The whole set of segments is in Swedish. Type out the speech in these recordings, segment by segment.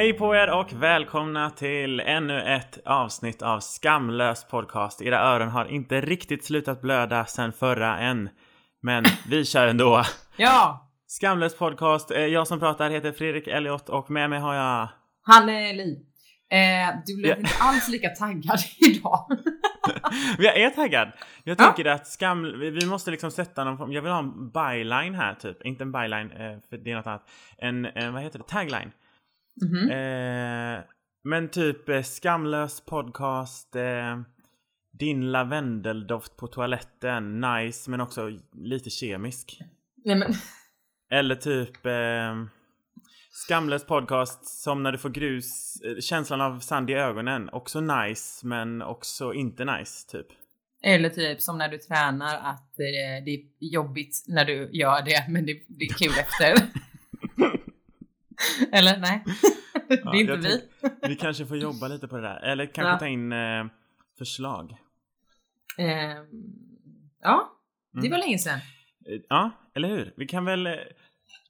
Hej på er och välkomna till ännu ett avsnitt av Skamlös podcast. Era öron har inte riktigt slutat blöda sen förra än, men vi kör ändå. Ja! Skamlös podcast. Jag som pratar heter Fredrik Elliot och med mig har jag... Hanneli. Du blev inte alls lika taggad idag. Jag är taggad. Jag tycker att vi måste liksom sätta någon form. Jag vill ha en byline här typ. Inte en byline, för det är något annat. En vad heter det? Tagline. Mm-hmm. Men typ skamlös podcast, din lavendeldoft på toaletten, nice men också lite kemisk. Nej, men... Eller typ skamlös podcast som när du får grus, känslan av sand i ögonen, också nice men också inte nice typ. Eller typ som när du tränar att det är jobbigt när du gör det men det är kul efter. Eller nej, det är inte vi. Vi kanske får jobba lite på det där. Eller kanske ta in förslag. Det var länge sedan. Ja, eller hur? Vi kan väl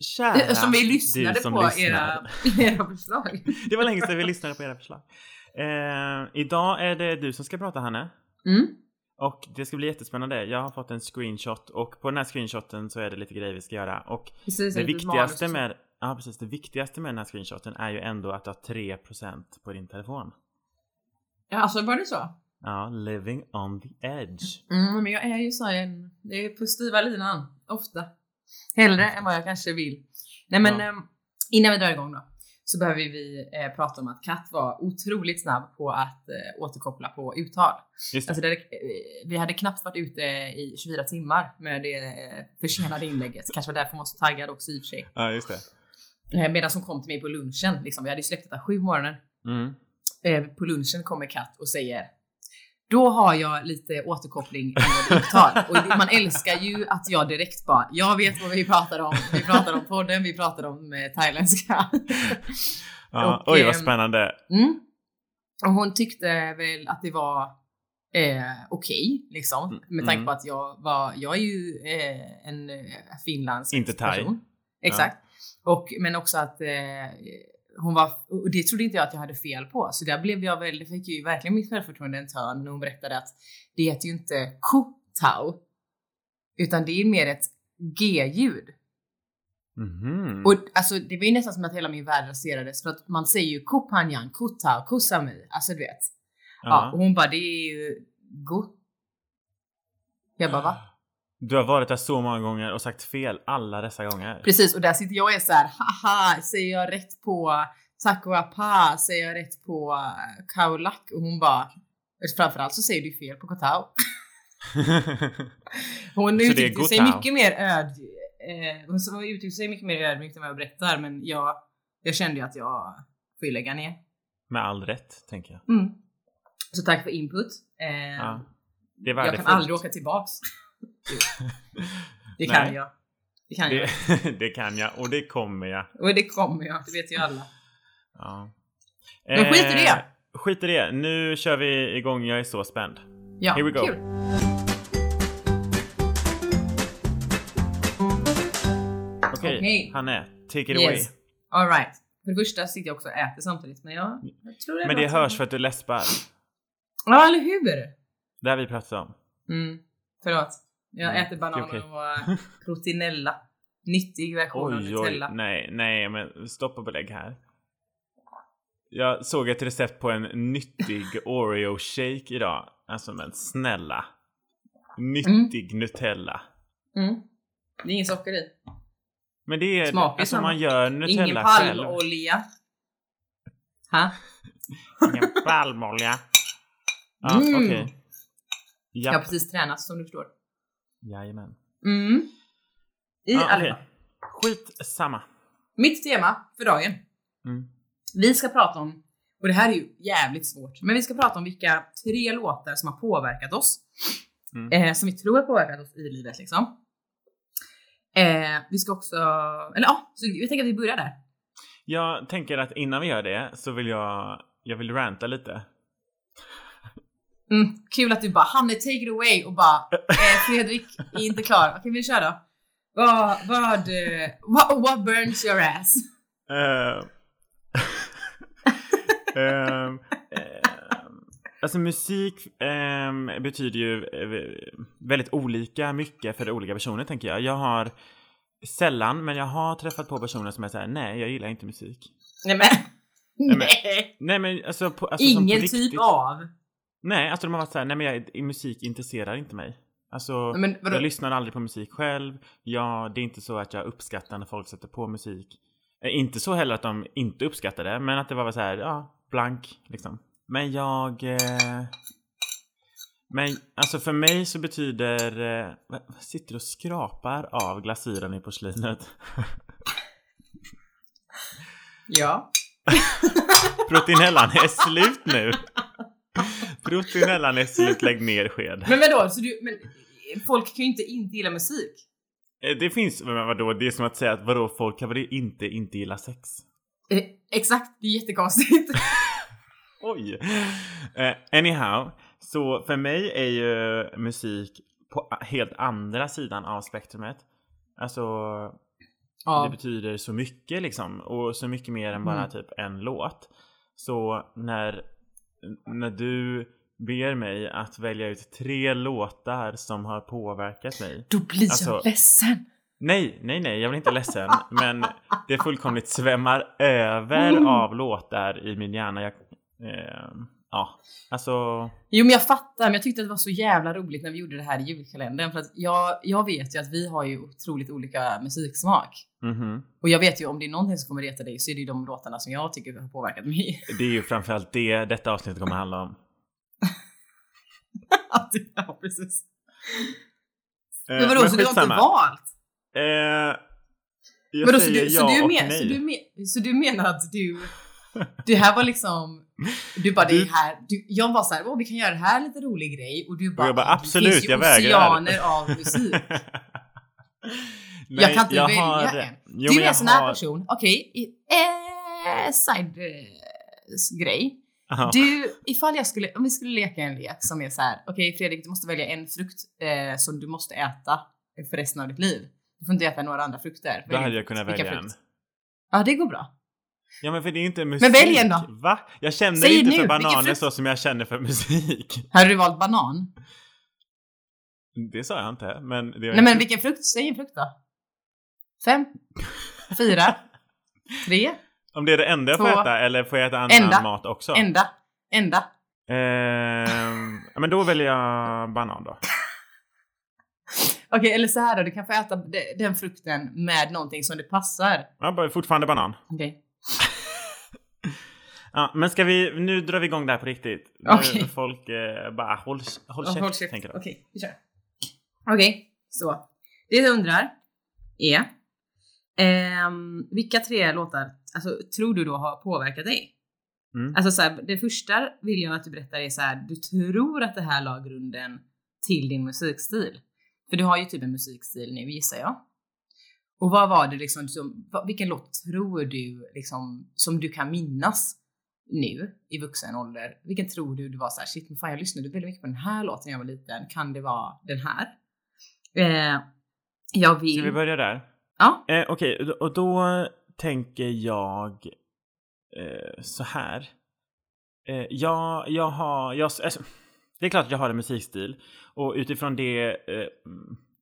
kära som vi lyssnade som på era förslag. Det var länge sedan vi lyssnade på era förslag. Idag är det du som ska prata, Hanne. Mm. Och det ska bli jättespännande. Jag har fått en screenshot och på den här screenshoten så är det lite grejer vi ska göra. Och precis, det viktigaste med... Ja, precis. Det viktigaste med den här screenshoten är ju ändå att du har 3% på din telefon. Ja, alltså var det så? Ja, living on the edge. Mm, men jag är ju så en... Det är på styva linan, ofta. Hellre än vad jag kanske vill. Nej, men innan vi drar igång då så behöver vi prata om att Kat var otroligt snabb på att återkoppla på uttal. Just det. Alltså vi hade knappt varit ute i 24 timmar med det försenade inlägget. Kanske var därför man var så taggad också i och för sig. Ja, just det. Medan som kom till mig på lunchen liksom, vi hade ju släppt detta 7 morgonen. På lunchen kommer Kat och säger: då har jag lite återkoppling med uttal. Och man älskar ju att jag direkt bara, jag vet vad vi pratar om. Vi pratar om podden, vi pratar om thailändska. Ja, och, oj vad spännande. Och hon tyckte väl att det var okej, liksom. Med tanke på att jag är ju en finländsk person. Inte thai. Exakt. Ja. Men också att hon var, och det trodde inte jag att jag hade fel på, så där blev jag väl, fick ju verkligen mitt självförtroende en törn när hon berättade att det heter ju inte Katao utan det är mer ett G-ljud. Och alltså det var ju nästan som att hela min värld raserades för att man säger ju Kopanjan, Katao, Kusami, alltså du vet. Ja, och hon bara, det är ju go. Jag bara, va? Du har varit där så många gånger och sagt fel alla dessa gånger. Precis, och där sitter jag och är så här, haha, säger jag rätt på Takua Pa, säger jag rätt på Kaulak? Och hon bara, framförallt så säger du fel på Katao. Hon uttryckte sig mycket mer ödmjukt än vad jag berättar, men jag kände ju att jag får lägga ner. Med all rätt, tänker jag. Så tack för input. Det är värdefullt. Jag kan aldrig åka tillbaks. Det kan jag. Det kan jag och det kommer jag. Och det kommer jag, det vet ju alla. Ja. Men skit i det. Skit i det, nu kör vi igång, jag är så spänd. Ja, here we go. Kul. Okej, Hanne, take it away. All right. För det första sitter jag också och äter samtidigt. Men jag tror det. Men det hörs för att du läspar. Ja, eller hur? Det har vi pratat om. Förlåt. Jag äter bananer och proteinella. Nyttig version av Nutella. Nej, men stoppa belägg här. Jag såg ett recept på en nyttig Oreo-shake idag. Alltså men snälla. Nyttig Nutella. Det är ingen socker i. Men det är smakigt som man gör Nutella. Ingen palmolja. Ha? Ingen palmolja. Ja, okej. Jag har precis tränat som du förstår. Jajamän. I alla fall. Skitsamma. Mitt tema för dagen. Vi ska prata om, och det här är ju jävligt svårt, men vi ska prata om vilka 3 låtar som har påverkat oss. Som vi tror har påverkat oss i livet liksom. Vi ska också, eller så jag tänker att vi börjar där. Jag tänker att innan vi gör det så vill jag vill ranta lite. Kul att du bara, Hanne, take it away. Och bara, Fredrik är inte klar. Okej, vi kör då. What burns your ass? Alltså musik betyder ju väldigt olika mycket för olika personer, tänker jag. Jag har sällan, men jag har träffat på personer som är så här: nej, jag gillar inte musik. Nej men alltså, ingen typ riktigt, av. Nej, alltså de har varit så här: nej men jag, musik intresserar inte mig. Alltså men, jag lyssnar aldrig på musik själv. Ja, det är inte så att jag uppskattar när folk sätter på musik. Inte så heller att de inte uppskattar det, men att det var så här, ja, blank liksom. Men jag men alltså för mig så betyder sitter och skrapar av glasyren i porslinet. Ja. Proteinhällan är slut nu. Proteinhällan är slut, lägg ner sked. Men vadå? Så men folk kan ju inte gilla musik. Det finns, men vadå? Det är som att säga att vadå, folk kan väl inte gilla sex? Exakt, det är jättekonstigt. Oj. Anyhow, så för mig är ju musik på helt andra sidan av spektrumet. Alltså ja. Det betyder så mycket liksom, och så mycket mer än bara typ en låt. Så när du ber mig att välja ut 3 låtar som har påverkat mig, då blir jag ledsen. Nej, jag blir inte ledsen. Men det fullkomligt svämmar över av låtar i min hjärna. Ja, alltså... Jo, men jag fattar, men jag tyckte att det var så jävla roligt när vi gjorde det här i julkalendern. För att jag vet ju att vi har ju otroligt olika musiksmak. Mm-hmm. Och jag vet ju om det är någonting som kommer reta dig, så är det ju de låtarna som jag tycker har påverkat mig. Det är ju framförallt det detta avsnitt kommer handla om. Ja, precis. Men vadå, men så du har inte valt? Vadå, så du menar att du... Det här var liksom... Du bara, det här... jag var så här, vi kan göra det här lite rolig grej. Och du bara, jag bara absolut, finns ju oceaner av musik. Nej, jag kan inte välja en. Du är en sån här person. Okej, side-grej. Du, om vi skulle leka en lek som är så här: okej, Fredrik, du måste välja en frukt som du måste äta för resten av ditt liv. Du får inte äta några andra frukter. Då hade jag kunnat välja en. Ja, det går bra. Ja, men för det är inte musik. Men välj en då. Va? Jag känner inte för bananer så som jag känner för musik. Har du valt banan? Det sa jag inte, men det... Nej, men vilken frukt? Säg en frukt då. 5, 4, 3. Om det är det enda 2, jag får äta, eller får jag äta annan mat också? Enda. Men då väljer jag banan då. Okej, eller så här då, du kan få äta den frukten med någonting som det passar. Ja, bara fortfarande banan. Okej. Ja, men ska vi, nu drar vi igång det här på riktigt. Okay. Folk bara håll käft, tänker jag. Okej, vi kör. Okej, så. Det jag undrar är vilka 3 låtar, alltså, tror du då har påverkat dig? Mm. Alltså så här, det första vill jag att du berättar är så här: du tror att det här la grunden till din musikstil. För du har ju typ en musikstil nu, gissar jag. Och vad var det liksom, vilken låt tror du liksom, som du kan minnas nu i vuxen ålder? Vilken tror du var så här, shit, men fan, jag lyssnade väldigt mycket på den här låten när jag var liten. Kan det vara den här? Jag vill... Ska vi börja där? Ja. Okej, och då tänker jag så här. Det är klart att jag har en musikstil. Och utifrån det,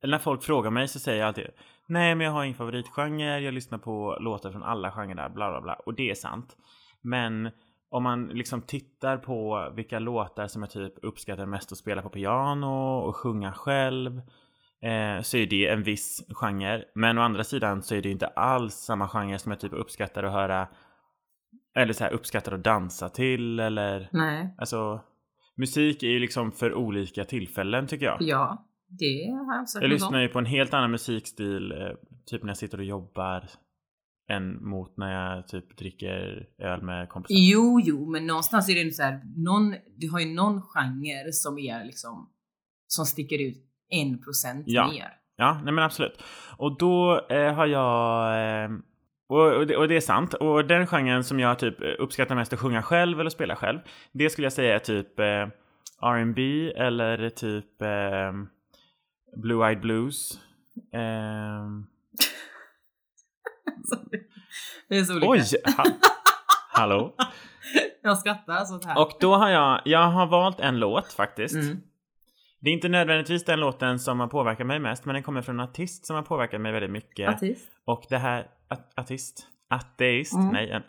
när folk frågar mig så säger jag alltid: nej, men jag har ingen favoritgenre, jag lyssnar på låtar från alla genrer, bla bla bla. Och det är sant. Men om man liksom tittar på vilka låtar som jag typ uppskattar mest att spela på piano och sjunga själv, så är det en viss genre. Men å andra sidan så är det inte alls samma genre som jag typ uppskattar att höra, eller så här, uppskattar att dansa till, eller... Nej. Alltså, musik är ju liksom för olika tillfällen, tycker jag. Ja. Jag lyssnar ju på en helt annan musikstil typ när jag sitter och jobbar än mot när jag typ dricker öl med kompisar. Jo, men någonstans är det ju så här, du har ju någon genre som är liksom, som sticker ut 1% mer. Ja, nej men absolut. Och då har jag och det är sant. Och den genren som jag typ uppskattar mest att sjunga själv eller spela själv, det skulle jag säga är typ R&B eller typ Blue-Eyed Blues. Det är så olika. Oj! Hallå? Jag skrattar sånt här. Och då har jag har valt en låt faktiskt. Mm. Det är inte nödvändigtvis den låten som har påverkat mig mest, men den kommer från en artist som har påverkat mig väldigt mycket. Artist? Och det här, en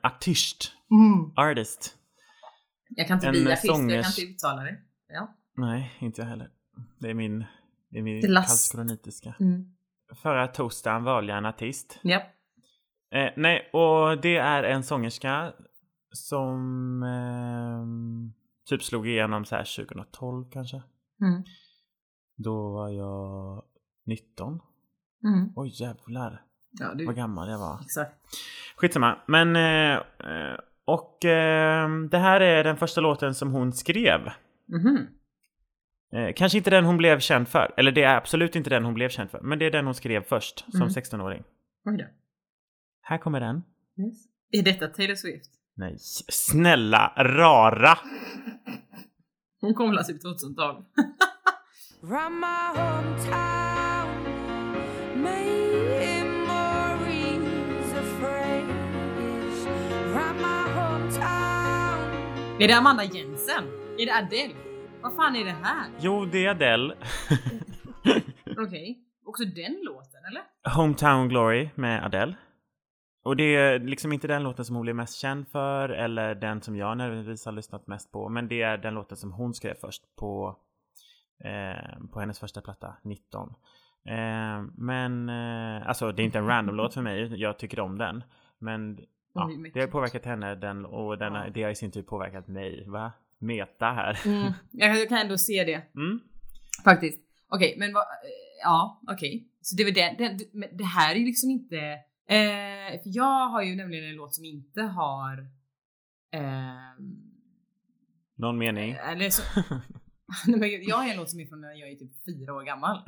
artist. Mm. Artist. Jag kan inte bli artist, jag kan inte uttala det. Ja. Nej, inte jag heller. Det är min halskroniska. Mm. Förra torsdagen valde jag en artist. Japp. Och det är en sångerska som typ slog igenom så här 2012 kanske. Mm. Då var jag 19. Mm. Oj jävlar. Ja, vad gammal jag var. Exakt. Skitsamma. Men det här är den första låten som hon skrev. Mm. Kanske inte den hon blev känd för. Eller det är absolut inte den hon blev känd för. Men det är den hon skrev först som 16-åring. Oj då. Här kommer den. Yes. Är detta Taylor Swift? Nej, snälla, rara. Hon kom väl typ 2000-tal. Run my hometown, made memories afraid. Run my hometown. Är det Amanda Jensen? Är det Adele? Vad fan är det här? Jo, det är Adele. Okej. Också den låten, eller? Hometown Glory med Adele. Och det är liksom inte den låten som hon blev mest känd för eller den som jag nödvändigtvis har lyssnat mest på. Men det är den låten som hon skrev först på hennes första platta, 19. Alltså det är inte en random låt för mig, jag tycker om den. Men ja, det har påverkat henne det har i sin tur påverkat mig, va? Meta här. Mm, jag kan ändå se det. Mm. Faktiskt. Okej, men okej. Så det var det här är liksom inte... för jag har ju nämligen en låt som inte har någon mening eller så, jag har en låt som är från när jag är typ 4 år gammal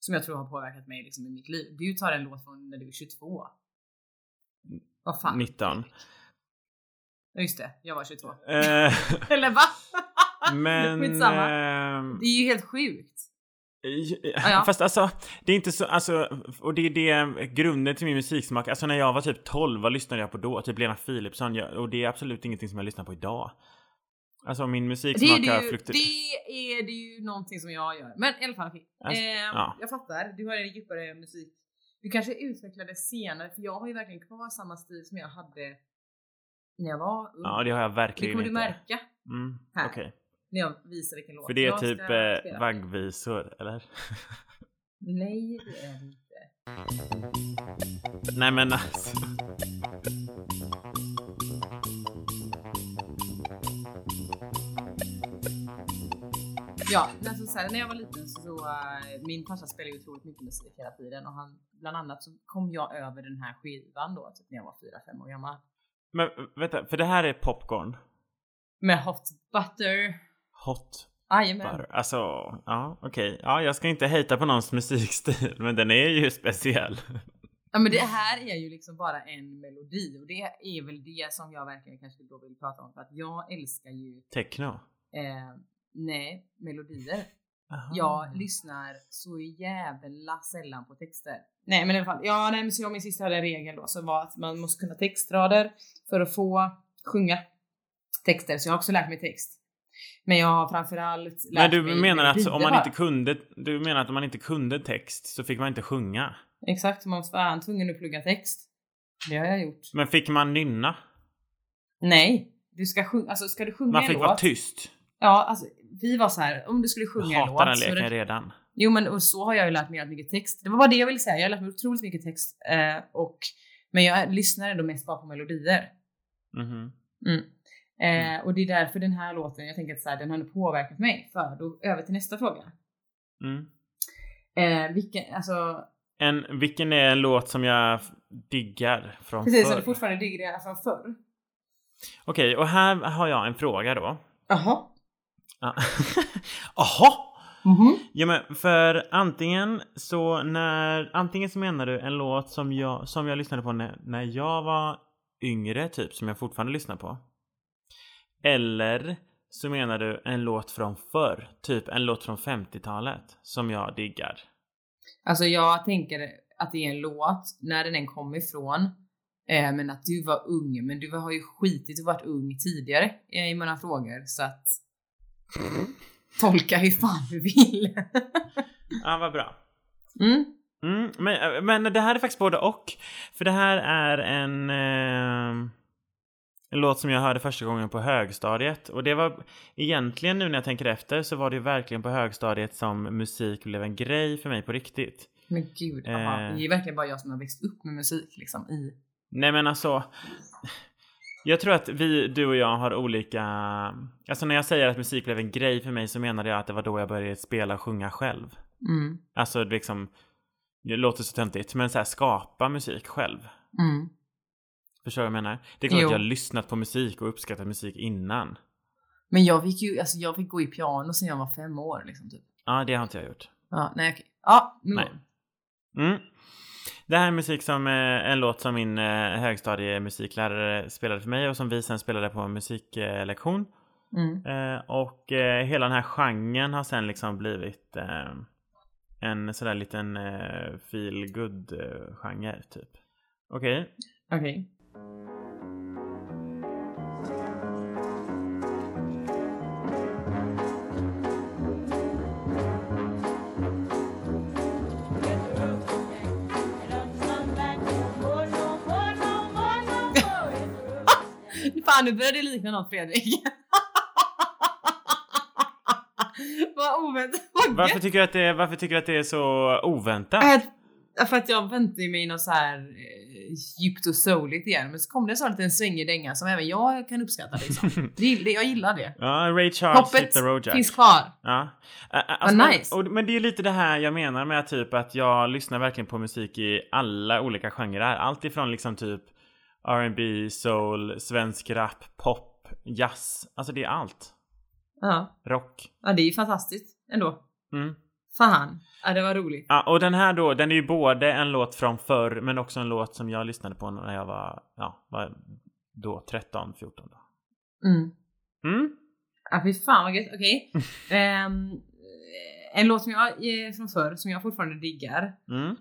som jag tror har påverkat mig liksom i mitt liv. Du tar en låt från när du är 22. Vad fan? 19. Just det, jag var 22. Eller va? Men det är ju helt sjukt. Fast alltså, det är inte så, alltså, och det är grunden till min musiksmak. Alltså när jag var typ 12, vad lyssnade jag på då? Typ Lena Philipsson, och det är absolut ingenting som jag lyssnar på idag. Alltså min musiksmak har fluktuerat. Det är ju någonting som jag gör. Men i alla fall, jag fattar, du har en djupare musik. Du kanske utvecklade senare, för jag har ju verkligen kvar samma stil som jag hade när jag var ung. Ja, det har jag verkligen inte. Det kommer du märka här. Okej. När jag visar vilken låt. För det är typ vaggvisor, eller? Nej, det är inte. Nej, men alltså. Ja, men alltså, så här, när jag var liten så min pappa spelade ju otroligt mycket musik hela tiden. Och han, bland annat så kom jag över den här skivan då, typ när jag var 4-5 år gammal. Men vänta, för det här är Popcorn. Med Hot Butter. Alltså, ja, okej. Ja, jag ska inte hejta på någons musikstil, men den är ju speciell. Ja, men det här är ju liksom bara en melodi. Och det är väl det som jag verkligen kanske då vill prata om. För att jag älskar ju... Techno? Nej, melodier. Aha. Jag lyssnar så jävla sällan på texter. Nej, men i alla fall. Ja, nej, men så jag och min syster hade en regel då. Som var att man måste kunna textrader för att få sjunga texter, så jag har också lärt mig text. Men jag har framförallt lärt mig... Men du menar att om man inte kunde text så fick man inte sjunga? Exakt, man var tvungen att plugga text. Det har jag gjort. Men fick man nynna? Nej, du ska sjunga, alltså ska du sjunga en låt? Man fick vara tyst. Ja, alltså vi var så här, om du skulle sjunga en låt... Jag hatar den leken redan. Jo, men och så har jag ju lärt mig mycket text. Det var bara det jag ville säga, jag har lärt mig otroligt mycket text. Men jag lyssnar ändå mest bara på melodier. Och det är därför den här låten, jag tänker att så här, den har påverkat mig. För då över till nästa fråga. Vilken är en låt som jag diggar från förr? Precis, så du fortfarande diggar det från förr. Okej, och här har jag en fråga då. Aha. Aha. Mm-hmm. Ja, men för antingen så menar du en låt som jag lyssnade på när jag var yngre typ, som jag fortfarande lyssnar på. Eller så menar du en låt från förr, typ en låt från 50-talet som jag diggar. Alltså jag tänker att det är en låt när den kommer ifrån Men att du var ung, men du har ju skitit och varit ung tidigare i mina frågor, så att tolka hur fan du vill. Ja, vad bra. Men det här är faktiskt både och. För det här är en låt som jag hörde första gången på högstadiet. Och det var egentligen, nu när jag tänker efter, så var det verkligen på högstadiet som musik blev en grej för mig på riktigt. Men gud, det är verkligen bara jag som har växt upp med musik liksom i... Nej, men alltså, jag tror att du och jag har olika... Alltså när jag säger att musik blev en grej för mig, så menar jag att det var då jag började spela och sjunga själv. Mm. Alltså liksom, det låter så töntigt, men så här, skapa musik själv. Mm. Förstår jag menar? Det är klart att jag har lyssnat på musik och uppskattat musik innan. Men jag fick ju, alltså jag fick gå i piano sedan jag var 5 år liksom typ. Ja, det har inte jag gjort. Ja, nej okej. Ja, nu. Nej. Mm. Det här är musik som en låt som min högstadiemusiklärare spelade för mig och som vi sen spelade på en musiklektion. Och hela den här genren har sen liksom blivit en sådär liten feel good genre typ. Okej. Okay. Okej. Okay. Fan, nu börjar det likna något, Fredrik. Vad oväntat. Varför tycker du att det är så oväntat? För att jag väntade mig något så här djupt och soligt igen. Men så kom det så lite en svängerdänga som även jag kan uppskatta liksom. Jag gillar det. Ja, Ray Charles. Hoppet finns kvar. Ja. Alltså, nice. Men det är lite det här jag menar med typ att jag lyssnar verkligen på musik i alla olika genrer. Allt ifrån liksom typ R&B, soul, svensk rap, pop, jazz. Alltså det är allt. Ja. Rock. Ja, det är ju fantastiskt ändå. Mm. Fan. Ja, det var roligt. Ja, och den här då, den är ju både en låt från förr, men också en låt som jag lyssnade på när jag var då 13, 14 då. Mm. Mm. Ja, fy fan vad gött. Okej. Okay. En låt som jag från förr, som jag fortfarande diggar. Mm.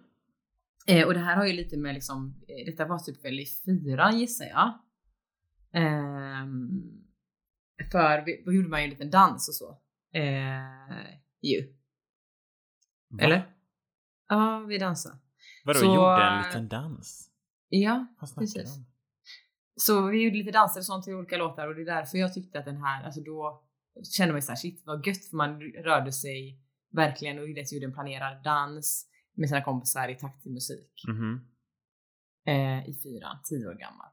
Och det här har ju lite med liksom, detta var typ väl i 4 gissar jag. För då gjorde man ju en liten dans och så. Eller? Ja, vi dansade. Vadå, gjorde en liten dans? Ja, precis. Så vi gjorde lite danser och sånt till olika låtar. Och det är därför jag tyckte att den här, alltså då kände man ju så här, shit vad gött. För man rörde sig verkligen och gjorde en planerad dans med sina kompisar i takt till musik. Mm-hmm. I 4, 10 år gammal.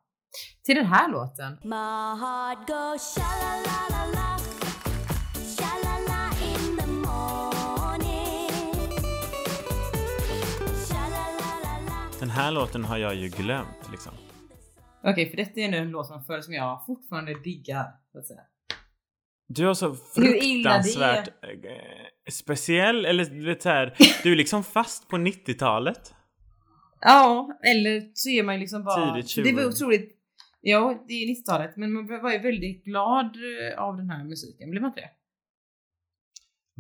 Till den här låten. My heart goes sha-la-la-la-la, sha-la-la in the morning, sha-la-la-la-la. Den här låten har jag ju glömt liksom. Okej, för detta är nu en låt från förr som jag fortfarande diggar, så att säga. Du är så fruktansvärt speciell, eller lite så här, du är liksom fast på 90-talet. Ja, eller så är man liksom bara... Tidigt 20. Det var otroligt... Ja, det är 90-talet, men man var ju väldigt glad av den här musiken, blev man inte det?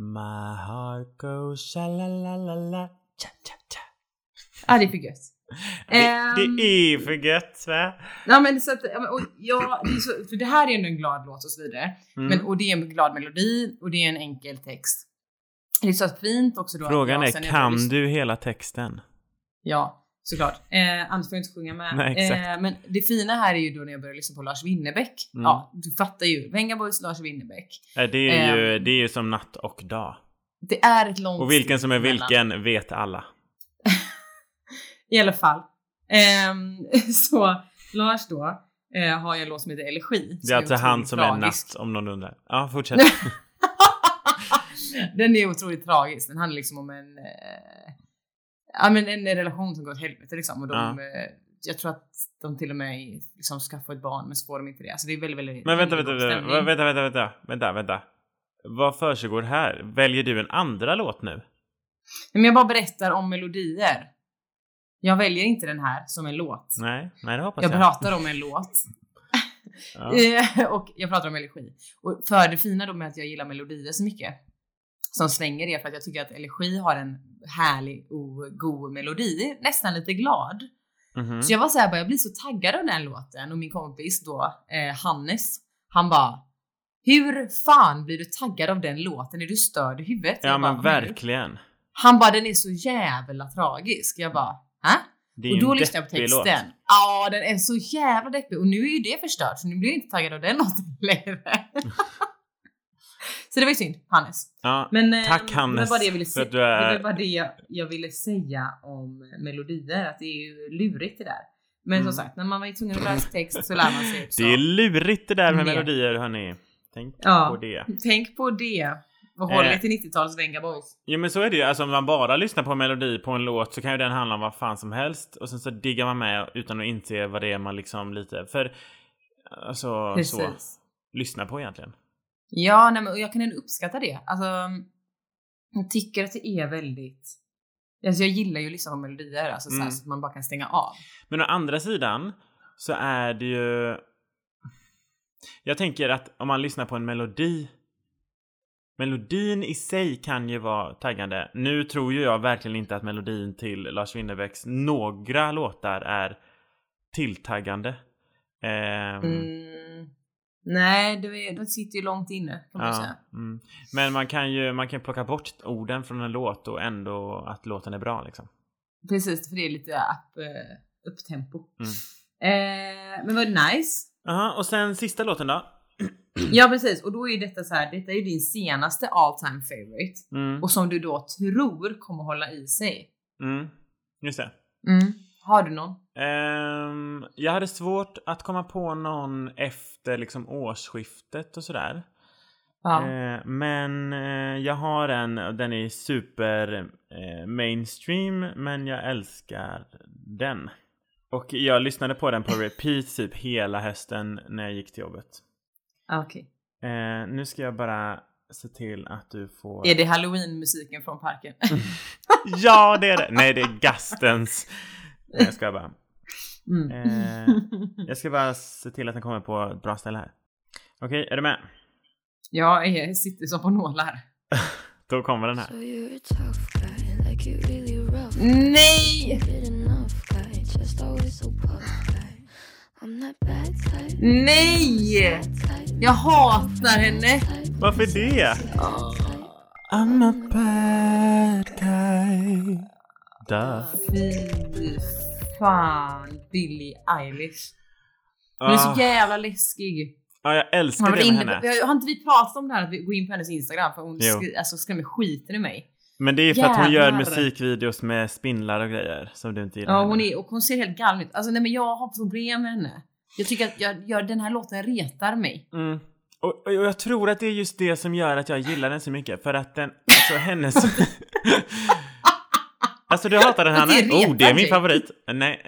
My heart goes sha-la-la-la-la, cha-cha-cha. Ja, det är för gött. Det är för gött, va? Ja, men så att, och det är så, för det här är ändå en glad låt och så vidare. Mm. Men, och det är en glad melodi och det är en enkel text. Det är så fint också då. Frågan att är, kan du hela texten? Ja, såklart. Annars får jag inte sjunga med. Nej, men det fina här är ju då när jag började lyssna på Lars Winnerbäck. Mm. Ja, du fattar ju. Venga Boys, Lars Winnerbäck. Det är ju som natt och dag. Det är ett långt... Och vilken som är vilken mellan vet alla. I alla fall. Så Lars då har jag låt som heter Elegi. Det är alltså han som tragisk. Är natt, om någon undrar. Ja, fortsätt. Den är otroligt tragisk. Den handlar liksom om en relation som går åt helvete liksom. Och jag tror att de till och med liksom skaffar ett barn, men så får de inte det. Alltså det är väldigt, väldigt... Men vänta. Vad försiggår här? Väljer du en andra låt nu? Men jag bara berättar om melodier. Jag väljer inte den här som en låt. Nej, det hoppas jag. Jag pratar om en låt. Och jag pratar om Elegi. Och för det fina då med att jag gillar melodier så mycket som slänger det, för att jag tycker att Elegi har en härlig och god melodi. Nästan lite glad. Mm-hmm. Så jag var så här, jag blir så taggad av den här låten. Och min kompis då, Hannes, han bara, hur fan blir du taggad av den låten? Är du störd i huvudet? Ja, men verkligen. Han bara, den är så jävla tragisk. Jag bara, hä? Och då lyssnar jag på texten. Ja, den är så jävla deppig. Och nu är ju det förstört, så nu blir jag inte taggad av den låten längre. Så det var ju synd, Hannes. Ja, men, tack Hannes. Det var bara det jag ville säga om melodier. Att det är ju lurigt det där. Men som sagt, när man var tvungen att läsa text så lär man sig också. Det är lurigt det där med melodier, hörni. Tänk på det. Tänk på det. Vad håller till 90-tals Venga Boys? Jo, men så är det ju. Alltså, om man bara lyssnar på en melodi på en låt så kan ju den handla om vad fan som helst. Och sen så diggar man med utan att inse vad det är man liksom lite... För, alltså, så lyssna på egentligen. Ja, nej, men jag kan ändå uppskatta det. Alltså, jag tycker att det är väldigt... Alltså, jag gillar ju liksom melodier, alltså, så här, så att man bara kan stänga av. Men å andra sidan så är det ju... Jag tänker att om man lyssnar på en melodi... Melodin i sig kan ju vara taggande. Nu tror ju jag verkligen inte att melodin till Lars Winnerbäcks några låtar är tilltaggande. Nej, det sitter ju långt inne kan man säga. Mm. Men man kan plocka bort orden från en låt och ändå att låten är bra liksom. Precis, för det är lite upptempo. Men vad nice. Och sen sista låten då. Ja, precis. Och då är detta så här, detta är din senaste all-time favorite. Och som du då tror kommer hålla i sig. Just det. Har du någon? Jag hade svårt att komma på någon efter liksom årsskiftet och sådär. Men jag har en, den är super mainstream, men jag älskar den. Och jag lyssnade på den på repeat typ hela hösten när jag gick till jobbet. Okej. Nu ska jag bara se till att du får... Är det Halloween-musiken från parken? Ja, det är det. Nej, det är Gastens. Nej, jag ska bara... jag ska bara se till att den kommer på ett bra ställe här. Okej, är du med? Ja, jag sitter som på nålar. Då kommer den här. So you're a tough guy, like you're really rough. Nej! Nej! Jag hatar henne. Varför det? I'm a bad guy. Fy fan, Billie Eilish. Hon är så jävla läskig. Ja, jag älskar det med henne. Har inte vi pratat om det här att vi går in på hennes Instagram? För hon skrämmer skiten i mig. Men det är för att hon gör musikvideos med spindlar och grejer som du inte gillar. Ja, hon ser helt galen ut. Alltså, nej, men jag har problem med henne. Jag tycker att den här låten retar mig. Och jag tror att det är just det som gör att jag gillar den så mycket. För att den, alltså hennes... Alltså du hatar den här nu? Oh, det är min favorit. Nej,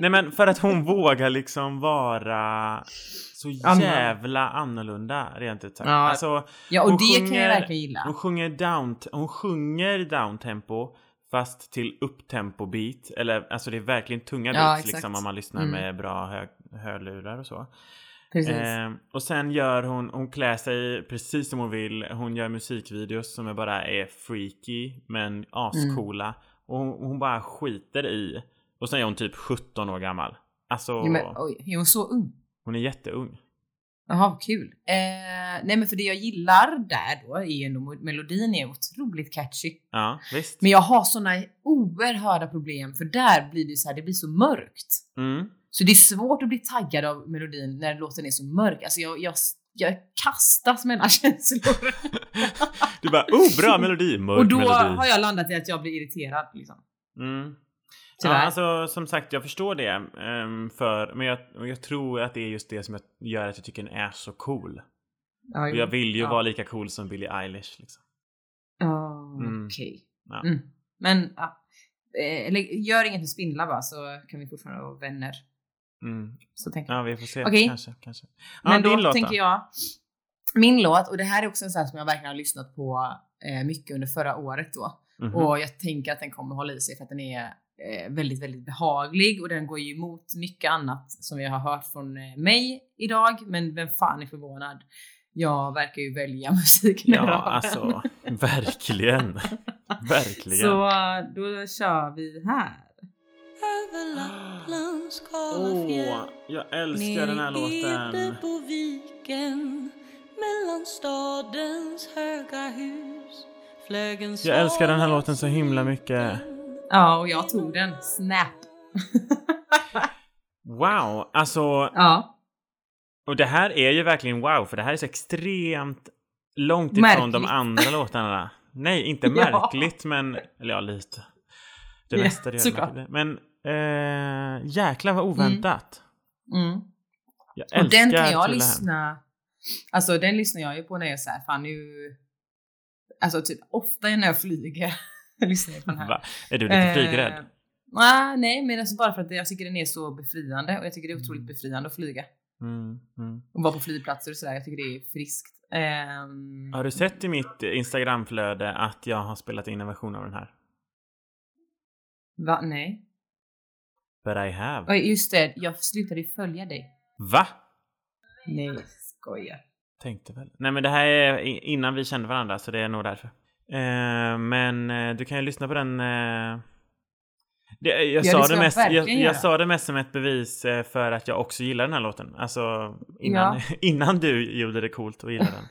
nej, men för att hon vågar liksom vara så jävla annorlunda rent ut sagt. Ja, alltså, och det sjunger, kan jag verkligen gilla. Hon sjunger downtempo fast till upptempo beat. Eller, alltså det är verkligen tunga beats liksom, om man lyssnar med bra hörlurar och så. Precis. Och sen gör hon klär sig precis som hon vill. Hon gör musikvideos som bara är freaky men ascoola. Och hon bara skiter i. Och sen är hon typ 17 år gammal. Alltså, är hon så ung? Hon är jätteung. Jaha, kul. Nej, men för det jag gillar där då är ändå melodin är otroligt catchy. Ja, visst. Men jag har såna oerhörda problem, för där blir det så här, det blir så mörkt. Så det är svårt att bli taggad av melodin när låten är så mörk. Alltså jag kastas mellan känslor. Du bara, bra melodi, mörk melodi. Och då har jag landat i att jag blir irriterad liksom. Ja, alltså, som sagt, jag förstår det, men jag tror att det är just det som gör att jag tycker den är så cool. Och jag vill ju vara lika cool som Billie Eilish liksom. Okej. Men gör inget med spindlar bara, så kan vi fortfarande vara vänner. Så tänker jag. Ja, vi får se. Okay. Kanske. Ja, men då tänker jag min låt, och det här är också en sån här som jag verkligen har lyssnat på mycket under förra året då. Och jag tänker att den kommer hålla i sig för att den är väldigt, väldigt behaglig, och den går ju emot mycket annat som jag har hört från mig idag, men vem fan är förvånad? Jag verkar ju välja musik med rören. Alltså, verkligen. Så då kör vi här. Jag älskar den här låten. Nere på viken, mellan stadens höga hus, flög en sol. Jag älskar den här låten så himla mycket. Ja, och jag tog den. Snap. Wow, alltså. Ja. Och det här är ju verkligen wow, för det här är så extremt långt ifrån de andra låtarna. Nej, inte märkligt, men eller ja, lite. Det mesta det gör. Men jäklar vad oväntat. Mm. Jag och den kan jag lyssna. Alltså den lyssnar jag ju på när jag säger fan nu. Alltså typ ofta när jag flyger lyssnar jag på den här. Va? Är du lite flygrädd? Nej, men alltså bara för att jag tycker den är så befriande. Och jag tycker det är otroligt befriande att flyga. Och vara på flygplatser och sådär. Jag tycker det är friskt. Har du sett i mitt Instagramflöde att jag har spelat in en version av den här? Va? Nej. But I have. Just det, jag slutade följa dig. Va? Nej, skojar. Tänkte väl. Nej, men det här är innan vi kände varandra, så det är nog därför. Men du kan ju lyssna på den. Jag sa det mest som ett bevis för att jag också gillar den här låten. Alltså innan du gjorde det coolt och gillade den.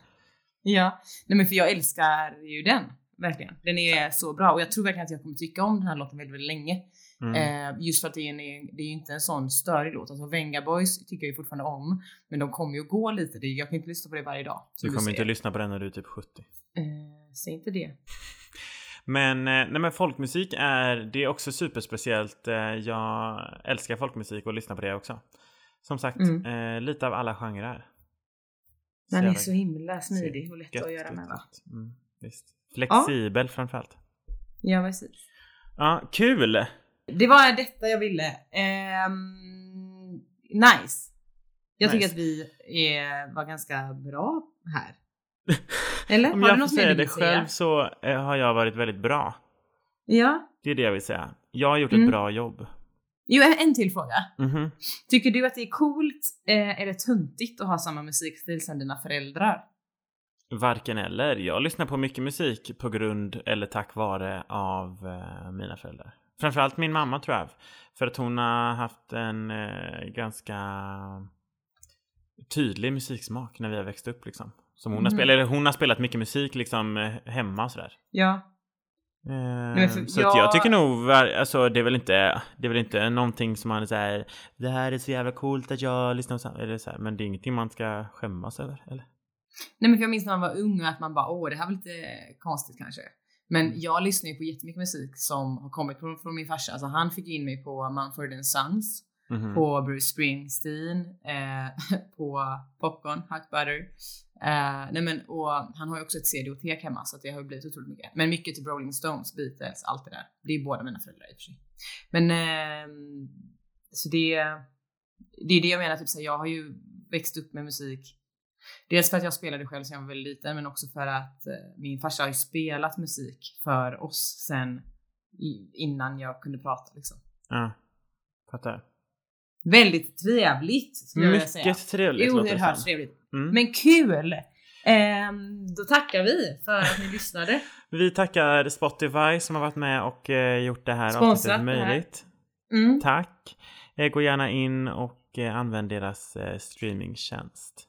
Ja, nej men för jag älskar ju den. Verkligen. Den är så bra. Och jag tror verkligen att jag kommer tycka om den här låten väldigt, väldigt länge. Just för att det är inte en sån störig låt. Alltså Venga Boys tycker jag ju fortfarande om. Men de kommer ju att gå lite. Jag kan inte lyssna på det varje dag. Du kommer inte lyssna på den när du är typ 70. Säg inte det. Men folkmusik det är också superspeciellt. Jag älskar folkmusik och lyssnar på det också. Som sagt, lite av alla genrer. Den är så himla smidig och lätt att göra med, va? Mm, visst. Flexibel framförallt. Ja, precis. Ja, kul! Det var detta jag ville. Nice. Jag tycker att vi var ganska bra här. Eller? Om har jag får säga det själv så har jag varit väldigt bra. Ja. Det är det jag vill säga. Jag har gjort ett bra jobb. Jo, en till fråga. Mm-hmm. Tycker du att det är coolt eller tuntigt att ha samma musikstil som dina föräldrar? Varken eller. Jag lyssnar på mycket musik på grund eller tack vare av mina föräldrar. Framförallt min mamma, tror jag. För att hon har haft en ganska tydlig musiksmak när vi har växt upp, liksom. Som hon har spelat, eller hon har spelat mycket musik liksom hemma och sådär. Ja. Jag tycker nog alltså det är väl inte någonting som man är så här, det här är så jävla coolt att jag lyssnar så här, eller så här, men det är ingenting man ska skämmas över, eller? Nej, men för jag minns när man var ung att man bara det här var lite konstigt kanske. Men jag lyssnar ju på jättemycket musik som har kommit från min farsa. Alltså han fick in mig på Manfred & Sons, på Bruce Springsteen, på Popcorn, Hot Butter. Och han har ju också ett CD-otek hemma, så att det har blivit otroligt mycket. Men mycket till Rolling Stones, Beatles, allt det där. Det är båda mina föräldrar i och för sig. Men så det är det jag menar, typ så här, jag har ju växt upp med musik. Dels för att jag spelade själv sedan jag var väldigt liten, men också för att min farsa har ju spelat musik för oss sen innan jag kunde prata liksom. Ja, fattar. Väldigt trevligt skulle jag vilja säga. Mycket trevligt. Jo, det hörs trevligt. Men kul! Då tackar vi för att ni lyssnade. Vi tackar Spotify som har varit med och gjort det här avsnittet möjligt. Tack. Gå gärna in och använd deras streamingtjänst.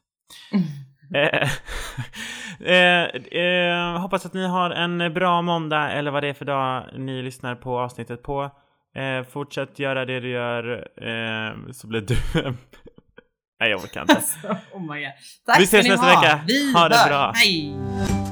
Hoppas att ni har en bra måndag eller vad det är för dag ni lyssnar på avsnittet på. Fortsätt göra det du gör, så blir du nej, jag orkar inte. Vi ses nästa vecka. Ha det bra. Hej.